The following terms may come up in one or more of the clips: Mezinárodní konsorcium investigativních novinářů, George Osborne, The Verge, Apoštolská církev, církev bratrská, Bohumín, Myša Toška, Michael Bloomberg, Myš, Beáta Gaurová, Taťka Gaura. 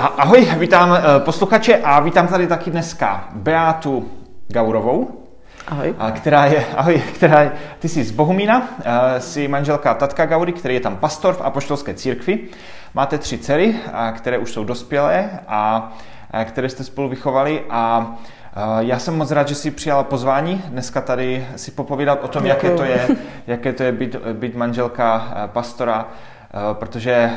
Ahoj, vítám posluchače a vítám tady taky dneska Beátu Gaurovou. Ahoj. Která je, ty jsi z Bohumína, jsi manželka Taťka Gaury, který je tam pastor v Apoštolské církvi. Máte 3 dcery, které už jsou dospělé a které jste spolu vychovali a já jsem moc rád, že jsi přijala pozvání dneska tady si popovídat o tom, jaké to je být manželka pastora, protože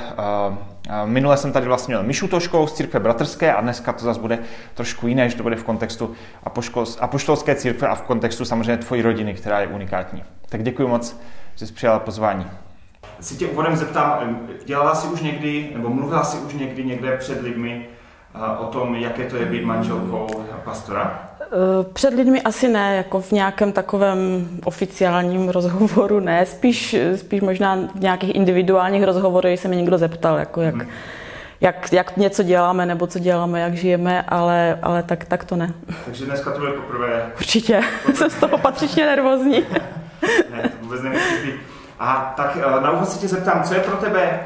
minule jsem tady vlastně měl Myšu Toškou z církve bratrské a dneska to zase bude trošku jiné, že to bude v kontextu apoštolské církve a v kontextu samozřejmě tvojí rodiny, která je unikátní. Tak děkuji moc, že jsi přijala pozvání. Si tě úvodem zeptám, dělala jsi už někdy, nebo mluvila jsi už někde před lidmi o tom, jaké to je být manželkou pastora? Před lidmi asi ne, jako v nějakém takovém oficiálním rozhovoru ne, spíš možná v nějakých individuálních rozhovorech se mě někdo zeptal, jako jak něco děláme, nebo co děláme, jak žijeme, ale tak to ne. Takže dneska to bude poprvé. Určitě, jsem z toho patřičně nervózní. Ne, to vůbec nemusíš být. A tak na úvod se tě zeptám, co je pro tebe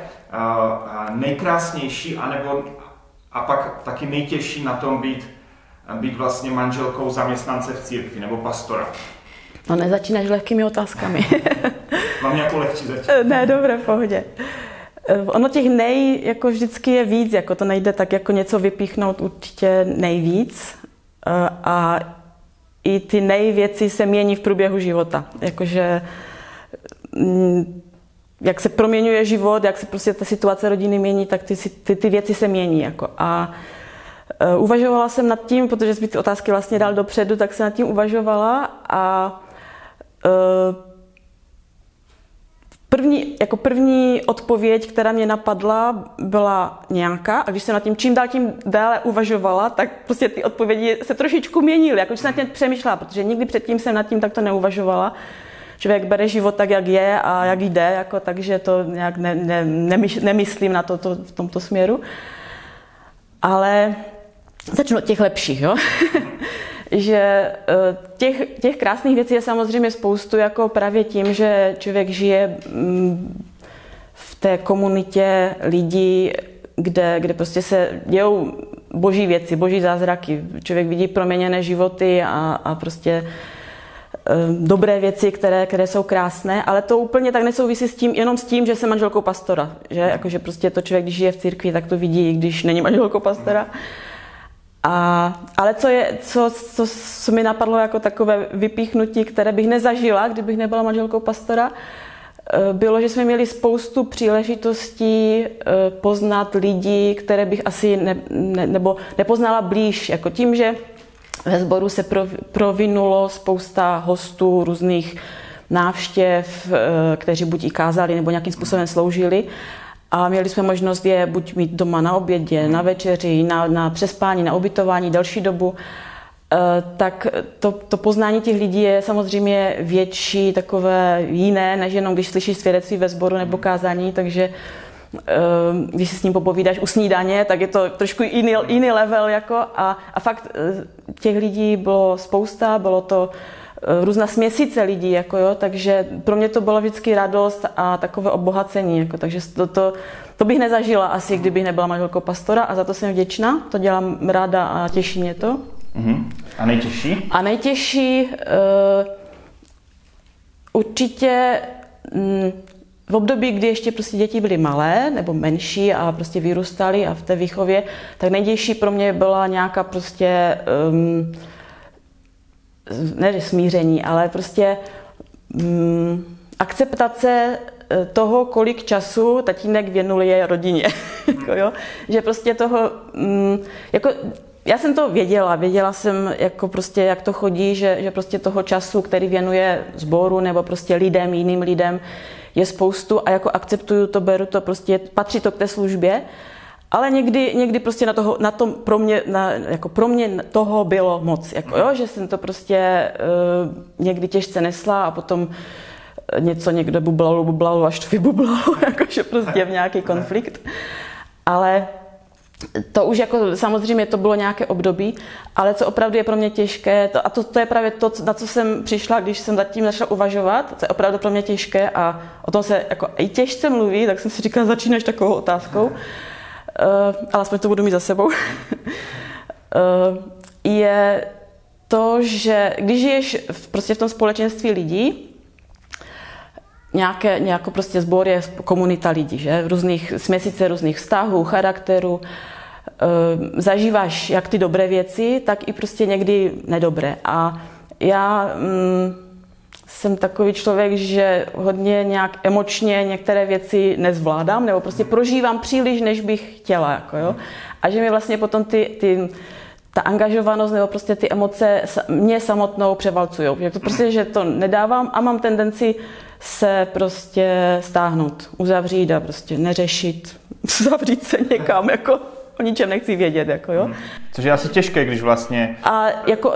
nejkrásnější, anebo a pak taky nejtěžší na tom být vlastně manželkou zaměstnance v církvi nebo pastora? No nezačínáš lehkými otázkami. Mám jako lehčí začít. Ne, dobré, v pohodě. Ono těch jako vždycky je víc, jako to nejde tak jako něco vypíchnout určitě nejvíc a i ty nejvěci se mění v průběhu života. Jakože jak se proměňuje život, jak se prostě ta situace rodiny mění, tak ty věci se mění jako a uvažovala jsem nad tím, protože jsi ty otázky vlastně dal dopředu, tak jsem nad tím uvažovala a první odpověď, která mě napadla, byla nějaká a když jsem nad tím čím dál tím déle uvažovala, tak prostě ty odpovědi se trošičku měnily, jako když jsem nad tím přemýšlela, protože nikdy předtím jsem nad tím takto neuvažovala. Člověk bere život tak, jak je a jak jde, jako, takže to nějak nemyslím na to v tomto směru. Ale začnu od těch lepších, jo? Že těch krásných věcí je samozřejmě spoustu, jako právě tím, že člověk žije v té komunitě lidí, kde prostě se dějou boží věci, boží zázraky. Člověk vidí proměněné životy a prostě dobré věci, které jsou krásné, ale to úplně tak nesouvisí jenom s tím, že jsem manželkou pastora, že jakože prostě to člověk, když žije v církvi, tak to vidí, i když není manželkou pastora. Ale co mi napadlo jako takové vypíchnutí, které bych nezažila, kdybych nebyla manželkou pastora, bylo, že jsme měli spoustu příležitostí poznat lidi, které bych asi nepoznala blíž, jako tím, že ve sboru se provinulo spousta hostů, různých návštěv, kteří buď i kázali, nebo nějakým způsobem sloužili. A měli jsme možnost je buď mít doma na obědě, na večeři, na přespání, na ubytování, delší dobu. Tak to poznání těch lidí je samozřejmě větší, takové jiné, než jenom když slyšíš svědectví ve sboru nebo kázání, takže když si s ním popovídáš u snídaně, tak je to trošku jiný level jako a fakt těch lidí bylo spousta, bylo to různá směsice lidí, jako jo, takže pro mě to bylo vždycky radost a takové obohacení, jako, takže to bych nezažila asi, kdybych nebyla manželkou pastora a za to jsem vděčná, to dělám ráda a těší mě to. A nejtěžší? A nejtěžší určitě v období, kdy ještě prostě děti byly malé nebo menší a prostě vyrůstaly a v té výchově, tak nejtěžší pro mě byla nějaká prostě, ne smíření, ale prostě akceptace toho, kolik času tatínek věnul je rodině. Jako, jo? Že prostě toho, jako, já jsem to věděla jsem, jako prostě, jak to chodí, že prostě toho času, který věnuje sboru nebo prostě lidem, jiným lidem, je spoustu a jako akceptuju to, beru to, prostě patří to k té službě, ale někdy prostě na tom pro mě toho bylo moc, jako jo, že jsem to prostě někdy těžce nesla a potom něco někde bublalo, až to vybublalo, jakože prostě v nějaký konflikt, ale to už jako samozřejmě to bylo nějaké období, ale co opravdu je pro mě těžké, to je právě to, na co jsem přišla, když jsem nad tím začala uvažovat, co je opravdu pro mě těžké a o tom se jako i těžce mluví, tak jsem si říkala, začínáš takovou otázkou. alespoň to budu mít za sebou, je to, že když žiješ prostě v tom společenství lidí, nějakou prostě sbor je komunita lidí, že? Různých směsice různých vztahů, charakterů, zažíváš jak ty dobré věci, tak i prostě někdy nedobré. A já jsem takový člověk, že hodně nějak emočně některé věci nezvládám, nebo prostě prožívám příliš, než bych chtěla. Jako, jo? A že mi vlastně potom ta angažovanost nebo prostě ty emoce mě samotnou převalcujou. To prostě, že to nedávám a mám tendenci se prostě stáhnout, uzavřít a prostě neřešit, zavřít se někam, jako o ničem nechci vědět, jako jo. Což je asi těžké, když vlastně... A jako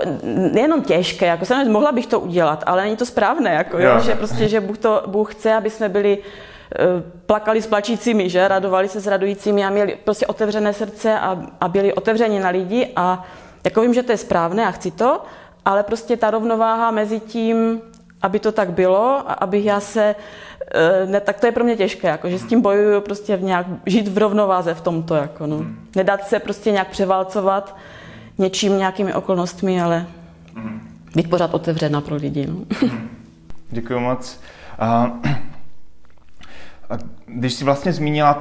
nejenom těžké, jako samozřejmě mohla bych to udělat, ale není to správné, jako jo, že prostě, že Bůh chce, aby jsme byli plakali s plačícími, že, radovali se s radujícími a měli prostě otevřené srdce a byli otevřeni na lidi a jako vím, že to je správné a chci to, ale prostě ta rovnováha mezi tím, aby to tak bylo a abych já se, ne, tak to je pro mě těžké, jako, že s tím bojuju prostě nějak, žít v rovnováze v tomto, jako, no. Nedat se prostě nějak převálcovat něčím, nějakými okolnostmi, ale být pořád otevřena pro lidi. No. Děkuju moc. Když jsi vlastně zmínila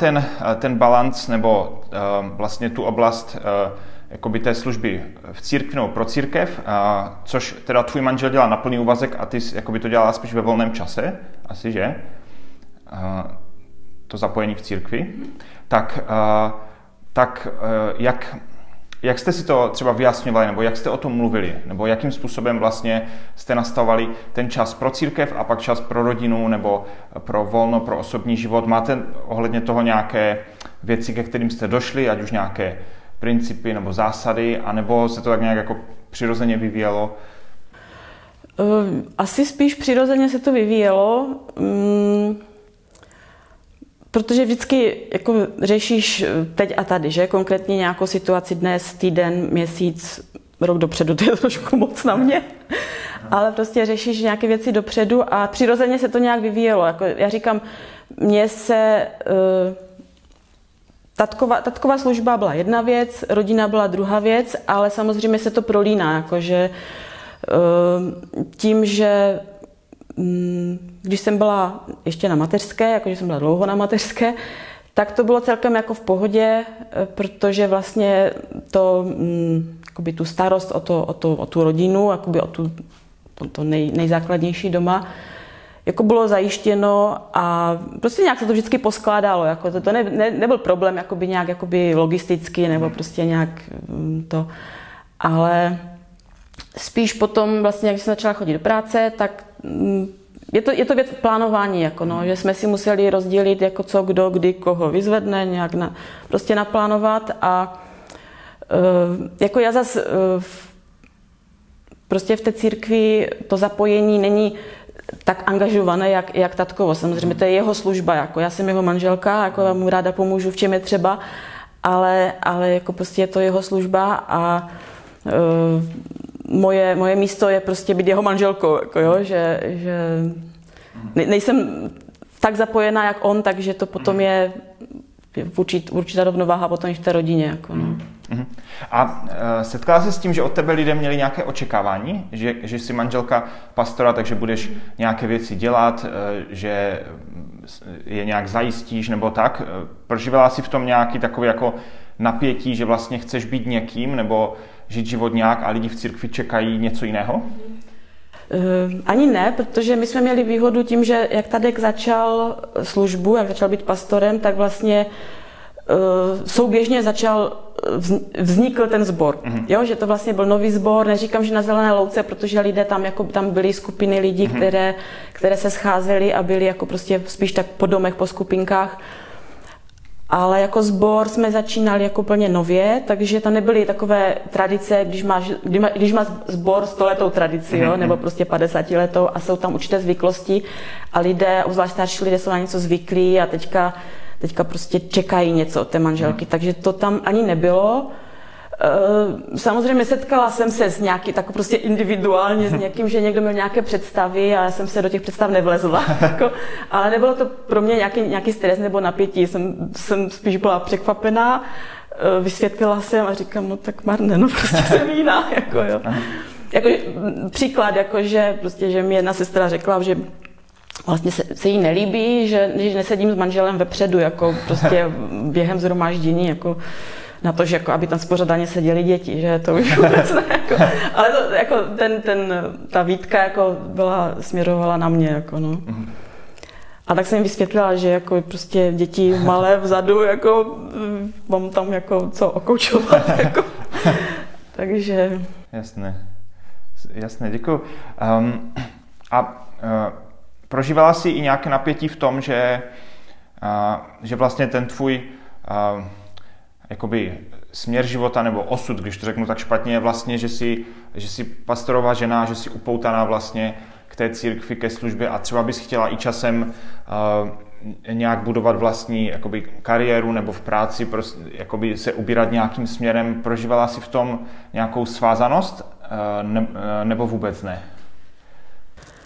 ten balanc nebo vlastně tu oblast jakoby té služby v církvi nebo pro církev, což teda tvůj manžel dělá na plný úvazek a ty jakoby to dělala spíš ve volném čase, asi, že? To zapojení v církvi. Tak jak jste si to třeba vyjasňovali, nebo jak jste o tom mluvili, nebo jakým způsobem vlastně jste nastavovali ten čas pro církev a pak čas pro rodinu, nebo pro volno, pro osobní život? Máte ohledně toho nějaké věci, ke kterým jste došli, ať už nějaké principy nebo zásady, anebo se to tak nějak jako přirozeně vyvíjelo? Asi spíš přirozeně se to vyvíjelo, protože vždycky jako řešíš teď a tady, že? Konkrétně nějakou situaci dnes, týden, měsíc, rok dopředu, to je trošku moc na mě, ale prostě řešíš nějaké věci dopředu a přirozeně se to nějak vyvíjelo. Jako já říkám, mně se... Tatková služba byla jedna věc, rodina byla druhá věc, ale samozřejmě se to prolíná, jakože tím, že když jsem byla ještě na mateřské, jakože jsem byla dlouho na mateřské, tak to bylo celkem jako v pohodě, protože vlastně to, jakoby tu starost o tu rodinu, jakoby o to nejzákladnější doma, jako bylo zajištěno a prostě nějak se to vždycky poskládalo, jako to nebyl problém jakoby nějak jakoby logisticky nebo prostě nějak to, ale spíš potom vlastně, jak jsem začala chodit do práce, tak je to věc plánování, jako no, že jsme si museli rozdělit, jako co, kdo, kdy, koho vyzvedne, nějak prostě naplánovat a jako já zase prostě v té církvi to zapojení není tak angažované, jak tatkovo. Samozřejmě to je jeho služba, jako já jsem jeho manželka, jako já mu ráda pomůžu, v čem je třeba, ale jako prostě je to jeho služba a moje místo je prostě být jeho manželkou, jako jo, že nejsem tak zapojená, jak on, takže to potom je určitá rovnováha potom i v té rodině, jako no. A setkala se s tím, že od tebe lidé měli nějaké očekávání, že jsi manželka pastora, takže budeš nějaké věci dělat, že je nějak zajistíš nebo tak? Prožívala jsi v tom nějaký takový jako napětí, že vlastně chceš být někým nebo žít život nějak a lidi v církvi čekají něco jiného? Ani ne, protože my jsme měli výhodu tím, že jak Taťek začal službu, jak začal být pastorem, tak vlastně souběžně vznikl ten sbor, jo, že to vlastně byl nový sbor, neříkám, že na zelené louce, protože lidé tam, jako, tam byly skupiny lidí, které se scházely a byly jako prostě spíš tak po domech, po skupinkách, ale jako sbor jsme začínali jako plně nově, takže tam nebyly takové tradice, když máš sbor 100letou tradici, jo, nebo prostě 50letou a jsou tam určité zvyklosti a lidé, obzvlášť starší lidé jsou na něco zvyklí a teďka prostě čekají něco od té manželky, takže to tam ani nebylo. Samozřejmě setkala jsem se s nějaký, tak prostě individuálně s někým, že někdo měl nějaké představy a já jsem se do těch představ nevlezla. Jako, ale nebylo to pro mě nějaký stres nebo napětí, jsem spíš byla překvapená, vysvětlila jsem a říkám, no tak marně, no prostě jsem jiná. Jako, jo. Jako, příklad, jako, že mi jedna sestra řekla, že vlastně se jí nelíbí, že nesedím s manželem vepředu, jako prostě během shromáždění, jako na to, že jako, aby tam spořadaně seděli děti, že to už vůbec ne, jako, ale to, jako ta výtka jako směrovala na mě, jako no. A tak jsem jim vysvětlila, že jako prostě děti malé vzadu, jako mám tam jako co okoučovat, jako. Takže. Jasné, děkuji. Prožívala jsi i nějaké napětí v tom, že vlastně ten tvůj jakoby směr života nebo osud, když to řeknu tak špatně, je vlastně, že jsi pastorová žena, že jsi upoutaná vlastně k té církvi, ke službě a třeba bys chtěla i časem nějak budovat vlastní jakoby kariéru nebo v práci, prostě, jakoby se ubírat nějakým směrem. Prožívala jsi v tom nějakou svázanost nebo vůbec ne?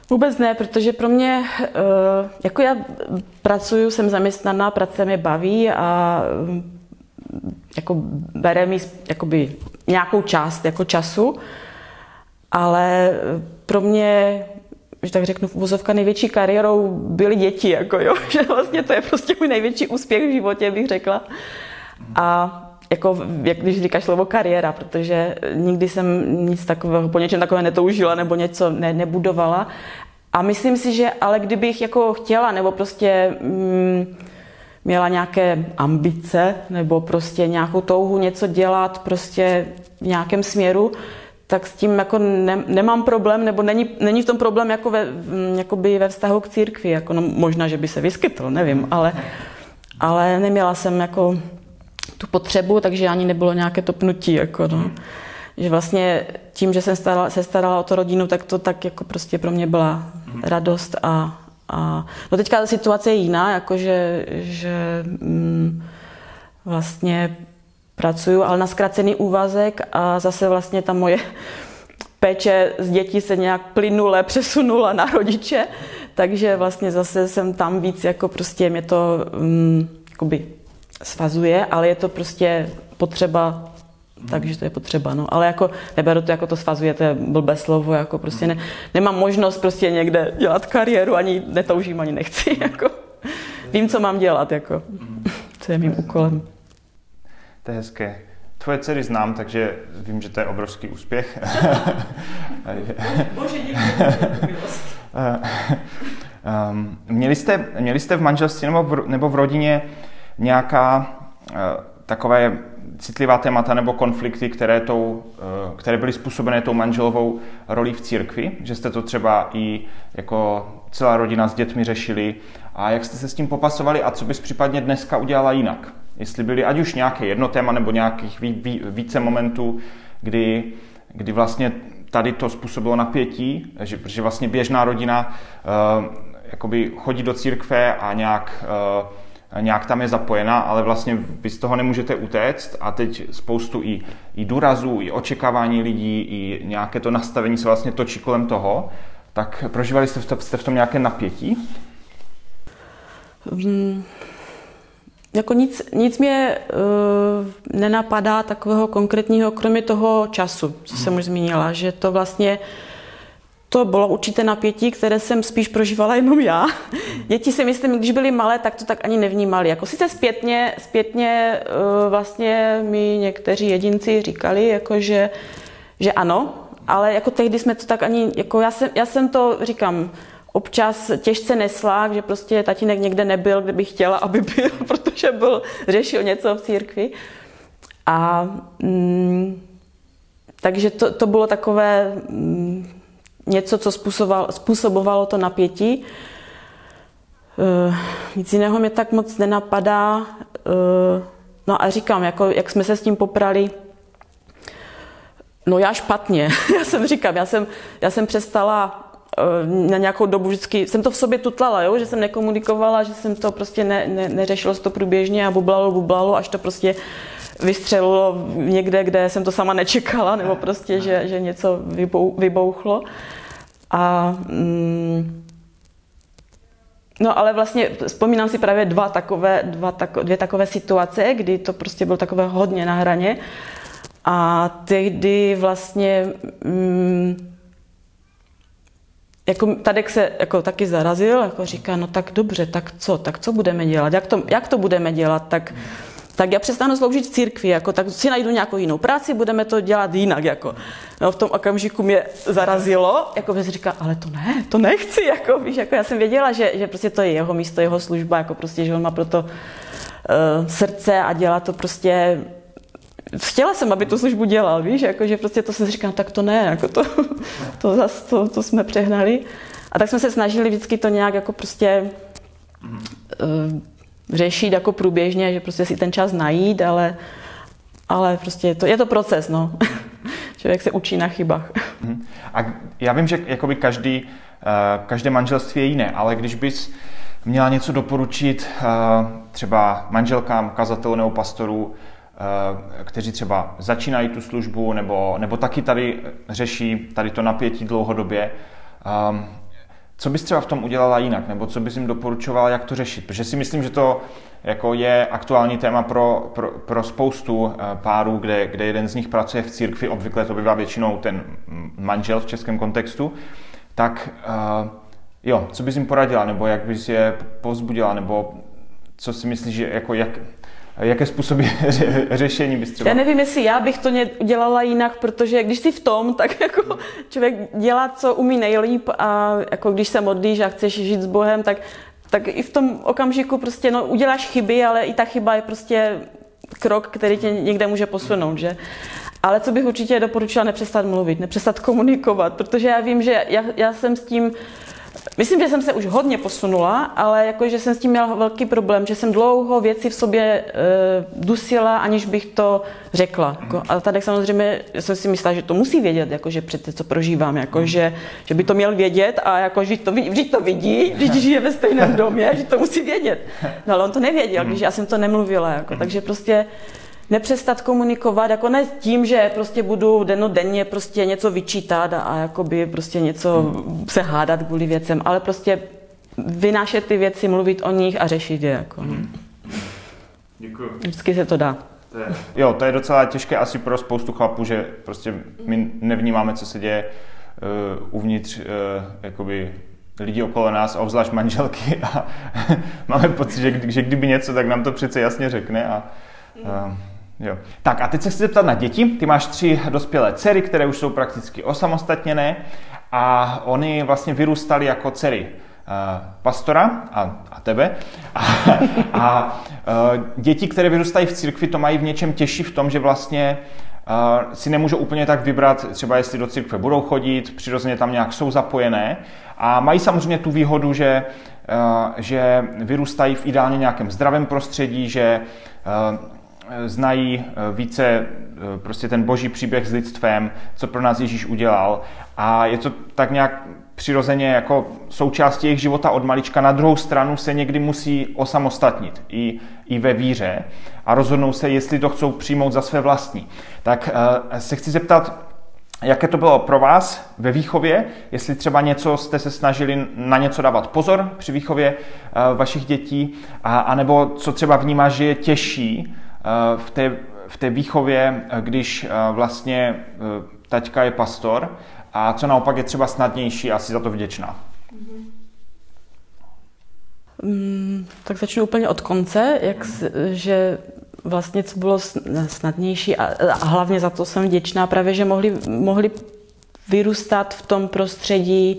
Vůbec ne, protože pro mě, jako já pracuju, jsem zaměstnaná, práce mě baví a jako bere mi jakoby nějakou část jako času, ale pro mě, že tak řeknu, v uvozovkách největší kariérou byly děti, jako jo, že vlastně to je prostě můj největší úspěch v životě, bych řekla. A jako, jak když říkáš slovo kariéra, protože nikdy jsem nic takového, po něčem takového netoužila nebo něco nebudovala. A myslím si, že ale kdybych jako chtěla nebo prostě měla nějaké ambice nebo prostě nějakou touhu něco dělat prostě v nějakém směru, tak s tím jako nemám problém, nebo není v tom problém jako ve vztahu k církvi. Jako, no, možná, že by se vyskytl, nevím, ale neměla jsem jako tu potřebu, takže ani nebylo nějaké to pnutí, jako no. Že vlastně tím, že jsem se starala o tu rodinu, tak to tak jako prostě pro mě byla radost a no teďka ta situace je jiná, jakože vlastně pracuju, ale na zkrácený úvazek a zase vlastně ta moje péče z dětí se nějak plynule přesunula na rodiče, takže vlastně zase jsem tam víc, jako prostě mě to jakoby svazuje, ale je to prostě potřeba, takže to je potřeba, no. Ale jako neberu to, jako to svazuje, to je blbé slovo, jako prostě nemám možnost prostě někde dělat kariéru, ani netoužím, ani nechci, jako. Vím, co mám dělat, jako. Co je mým úkolem. To je hezké. Tvoje dcery znám, takže vím, že to je obrovský úspěch. Bože, děkuji. Měli jste v manželství nebo v rodině nějaká takové citlivá témata nebo konflikty, které byly způsobené tou manželovou rolí v církvi, že jste to třeba i jako celá rodina s dětmi řešili a jak jste se s tím popasovali a co bys případně dneska udělala jinak? Jestli byly ať už nějaké jedno téma nebo nějakých více momentů, kdy vlastně tady to způsobilo napětí, že vlastně běžná rodina jakoby chodí do církve a nějak tam je zapojená, ale vlastně vy z toho nemůžete utéct a teď spoustu i důrazů, i očekávání lidí, i nějaké to nastavení se vlastně točí kolem toho. Tak prožívali jste v tom nějaké napětí? Jako nic mě nenapadá takového konkrétního, kromě toho času, co jsem už zmínila, že to vlastně to bylo určité napětí, které jsem spíš prožívala jenom já. Děti si myslím, když byly malé, tak to tak ani nevnímali. Jako sice zpětně vlastně mi někteří jedinci říkali, jako že ano, ale jako tehdy jsme to tak ani, jako já jsem to, říkám, občas těžce nesla, že prostě tatínek někde nebyl, kde bych chtěla, aby byl, protože řešil něco v církvi. A takže to bylo takové něco, co způsobovalo to napětí. Nic jiného mě tak moc nenapadá. No a říkám, jako, jak jsme se s tím poprali, no já špatně. Já jsem přestala na nějakou dobu vždycky, jsem to v sobě tutlala, jo? Že jsem nekomunikovala, že jsem to prostě neřešila to průběžně a bublalo, až to prostě vystřelilo někde, kde jsem to sama nečekala, nebo prostě, že něco vybouchlo. A no, ale vlastně vzpomínám si právě dvě takové situace, kdy to prostě bylo takové hodně na hraně. A tehdy vlastně jako Taťka se jako taky zarazil, jako říká, no tak dobře, tak co budeme dělat, jak to budeme dělat, tak já přestanu sloužit v církvi, jako, tak si najdu nějakou jinou práci, budeme to dělat jinak. Jako. No, v tom okamžiku mě zarazilo, jako jsem říkala, ale to nechci. Jako, víš, jako, já jsem věděla, že prostě to je jeho místo, jeho služba, jako prostě, že on má pro to srdce a dělá to prostě. Chtěla jsem, aby tu službu dělal, víš, jako, že prostě to jsem říkala, tak to ne, jako to jsme přehnali. A tak jsme se snažili vždycky to nějak jako prostě řešit jako průběžně, že prostě si ten čas najít, ale prostě je to proces, no. Člověk se učí na chybách. A já vím, že jakoby každé manželství je jiné, ale když bys měla něco doporučit třeba manželkám, kazatelům nebo pastorům, kteří třeba začínají tu službu nebo taky tady řeší tady to napětí dlouhodobě, co bys třeba v tom udělala jinak, nebo co bys jim doporučovala, jak to řešit? Protože si myslím, že to jako je aktuální téma pro spoustu párů, kde jeden z nich pracuje v církvi, obvykle to bývá většinou ten manžel v českém kontextu. Tak jo, co bys jim poradila, nebo jak bys je povzbudila, nebo co si myslíš, že jako jaké způsoby řešení bys třeba? Já nevím, jestli já bych to dělala jinak, protože když jsi v tom, tak jako člověk dělá, co umí nejlíp, a jako když se modlíš a chceš žít s Bohem, tak i v tom okamžiku prostě no, uděláš chyby, ale i ta chyba je prostě krok, který tě někde může posunout, že? Ale co bych určitě doporučila, nepřestat mluvit, nepřestat komunikovat, protože já vím, že já jsem s tím, myslím, že jsem se už hodně posunula, ale jakože jsem s tím měla velký problém, že jsem dlouho věci v sobě dusila, aniž bych to řekla. Jako. A tady samozřejmě jsem si myslela, že to musí vědět, jakože přece co prožívám, jakože, že by to měl vědět a jakože to vidí, když žije ve stejném domě, že to musí vědět. No ale on to nevěděl, když já jsem to nemluvila. Jako. Takže prostě nepřestat komunikovat, jako ne tím, že prostě budu dennodenně prostě něco vyčítat a jakoby prostě něco se hádat kvůli věcem, ale prostě vynášet ty věci, mluvit o nich a řešit je. Jako. Děkuju. Vždycky se to dá. Jo, to je docela těžké asi pro spoustu chlapů, že prostě my nevnímáme, co se děje uvnitř jakoby lidi okolo nás, a obzvlášť manželky, a máme pocit, že kdyby něco, tak nám to přece jasně řekne a jo. Tak a teď se chci zeptat na děti. Ty máš 3 dospělé dcery, které už jsou prakticky osamostatněné, a oni vlastně vyrůstaly jako dcery pastora a tebe. A děti, které vyrůstají v církvi, to mají v něčem těžší v tom, že vlastně si nemůžou úplně tak vybrat, třeba jestli do církve budou chodit, přirozeně tam nějak jsou zapojené, a mají samozřejmě tu výhodu, že vyrůstají v ideálně nějakém zdravém prostředí, že znají více prostě ten boží příběh s lidstvem, co pro nás Ježíš udělal, a je to tak nějak přirozeně jako součástí jejich života od malička. Na druhou stranu se někdy musí osamostatnit i ve víře a rozhodnou se, jestli to chcou přijmout za své vlastní. Tak se chci zeptat, jaké to bylo pro vás ve výchově, jestli třeba něco jste se snažili na něco dávat pozor při výchově vašich dětí, anebo co třeba vnímáš, že je těžší v té výchově, když vlastně taťka je pastor, a co naopak je třeba snadnější a jsi za to vděčná. Tak začnu úplně od konce, že vlastně co bylo snadnější, a hlavně za to jsem vděčná, právě že mohli vyrůstat v tom prostředí,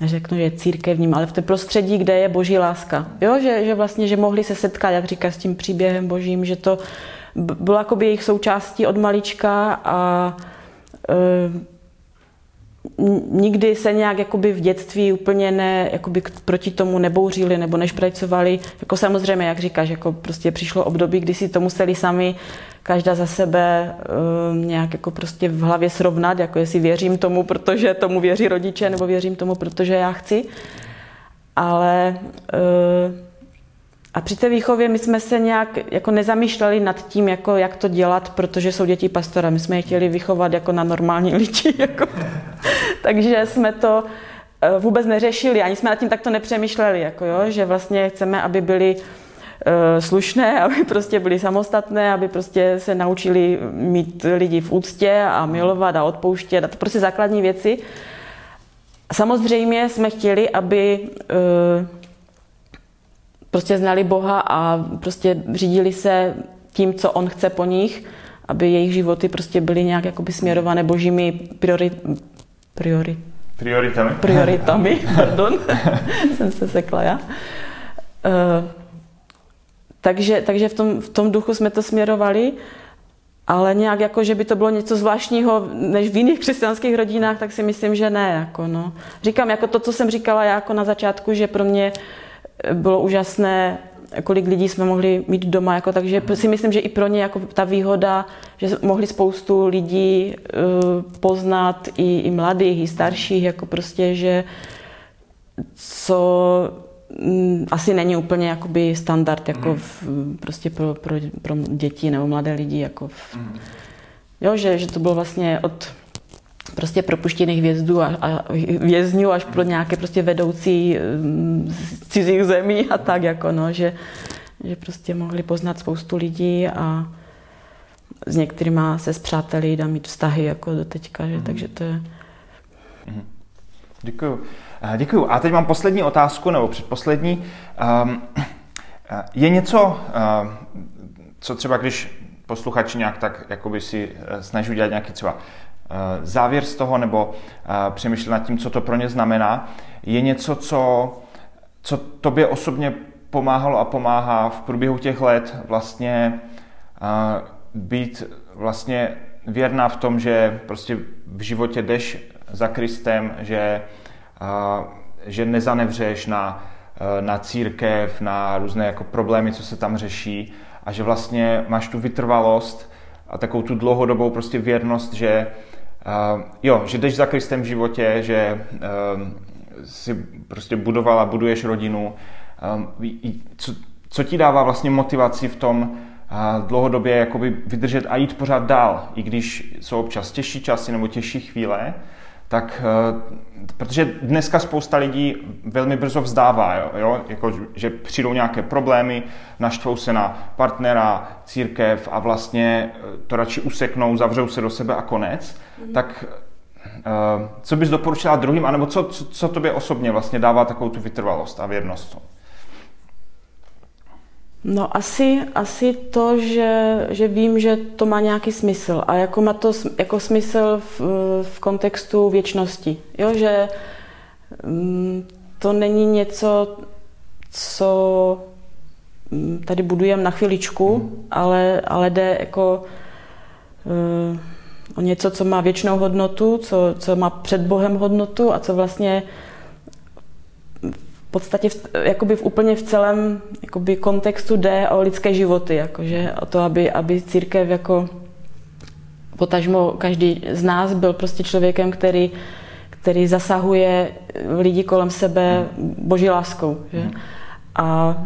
neřeknu, že je církevním, ale v tom prostředí, kde je boží láska. Jo, že vlastně, že mohli se setkat, jak říkáš, s tím příběhem božím, že to bylo jakoby jejich součástí od malička, a nikdy se nějak jakoby v dětství úplně ne, jakoby proti tomu nebouřili nebo nešprajcovali. Jako samozřejmě, jak říkáš, jako prostě přišlo období, kdy si to museli sami každá za sebe nějak jako prostě v hlavě srovnat, jako jestli věřím tomu, protože tomu věří rodiče, nebo věřím tomu, protože já chci. Ale A při té výchově my jsme se nějak jako nezamýšleli nad tím, jako jak to dělat, protože jsou děti pastora. My jsme je chtěli vychovat jako na normální lidi. Jako. Takže jsme to vůbec neřešili, ani jsme nad tím takto nepřemýšleli, jako jo, že vlastně chceme, aby byli slušné, aby prostě byli samostatné, aby prostě se naučili mít lidi v úctě a milovat a odpouštět a to prostě základní věci. Samozřejmě jsme chtěli, aby prostě znali Boha a prostě řídili se tím, co on chce po nich, aby jejich životy prostě byly nějak jakoby směrované božími prioritami, pardon, jsem se sekla já. Takže v tom duchu jsme to směrovali, ale nějak jako, že by to bylo něco zvláštního než v jiných křesťanských rodinách, tak si myslím, že ne. Jako no. Říkám, jako to, co jsem říkala já jako na začátku, že pro mě bylo úžasné, kolik lidí jsme mohli mít doma, jako, takže si myslím, že i pro ně jako ta výhoda, že mohli spoustu lidí poznat, i mladých, i starších, jako prostě, že co asi není úplně jakoby standard jako prostě pro děti nebo mladé lidi, jako jo, že to bylo vlastně od prostě propuštěných vězdů a vězňů až pro nějaké prostě vedoucí z cizích zemí a tak jako no, že prostě mohli poznat spoustu lidí a s některýma se spřátelit a mít vztahy jako do teďka, že takže to je. Děkuju. A teď mám poslední otázku, nebo předposlední. Je něco, co třeba když posluchači nějak tak jakoby si snaží udělat nějaký třeba závěr z toho, nebo přemýšlet nad tím, co to pro ně znamená, je něco, co tobě osobně pomáhalo a pomáhá v průběhu těch let vlastně být vlastně věrná v tom, že prostě v životě jdeš za Kristem, že nezanevřeš na církev, na různé jako problémy, co se tam řeší, a že vlastně máš tu vytrvalost a takovou tu dlouhodobou prostě věrnost, že že jdeš za Kristem v životě, že si prostě buduješ rodinu. Co ti dává vlastně motivaci v tom dlouhodobě jakoby vydržet a jít pořád dál, i když jsou občas těžší časy nebo těžší chvíle, tak protože dneska spousta lidí velmi brzo vzdává, jo? Jako, že přijdou nějaké problémy, naštvou se na partnera, církev a vlastně to radši useknou, zavřou se do sebe a konec. Tak co bys doporučila druhým, anebo co tobě osobně vlastně dává takovou tu vytrvalost a věrnost? No asi to, že vím, že to má nějaký smysl a jako má to jako smysl v kontextu věčnosti. Jo, že to není něco, co tady budujeme na chviličku, ale jde jako o něco, co má věčnou hodnotu, co má před Bohem hodnotu a co vlastně v podstatě jakoby úplně v celém jakoby kontextu jde o lidské životy, jakože o to, aby církev jako potažmo každý z nás byl prostě člověkem, který zasahuje lidi kolem sebe boží láskou, že? A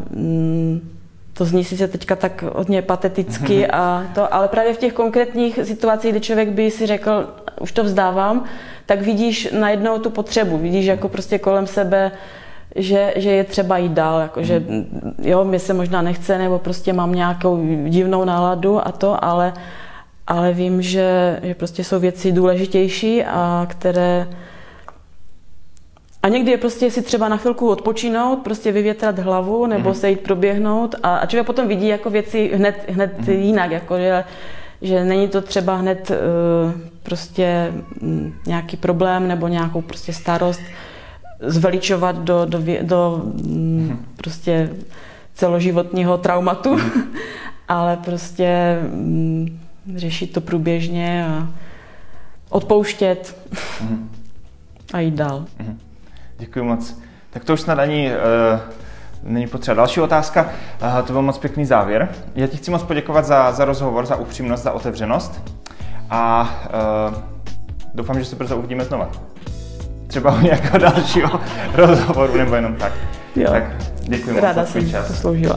to zní sice teďka tak hodně pateticky ale právě v těch konkrétních situacích, kdy člověk by si řekl, už to vzdávám, tak vidíš najednou tu potřebu, vidíš jako prostě kolem sebe, že je třeba jít dál, jakože jo, mě se možná nechce, nebo prostě mám nějakou divnou náladu a to, ale vím, že prostě jsou věci důležitější a které... A někdy je prostě si třeba na chvilku odpočinout, prostě vyvětrat hlavu, nebo se jít proběhnout a člověk potom vidí jako věci hned jinak, jakože... Že není to třeba hned prostě nějaký problém nebo nějakou prostě starost zveličovat do prostě celoživotního traumatu, ale prostě řešit to průběžně a odpouštět a jít dál. Děkuji moc. Tak to už snad ani není potřeba. Další otázka, to byl moc pěkný závěr. Já ti chci moc poděkovat za rozhovor, za upřímnost, za otevřenost a doufám, že se brzo uvidíme znova. Třeba u nějakého dalšího rozhovoru, nebo jenom tak. Jo. Tak Děkuji moc za svůj čas. Ráda jsem posloužila.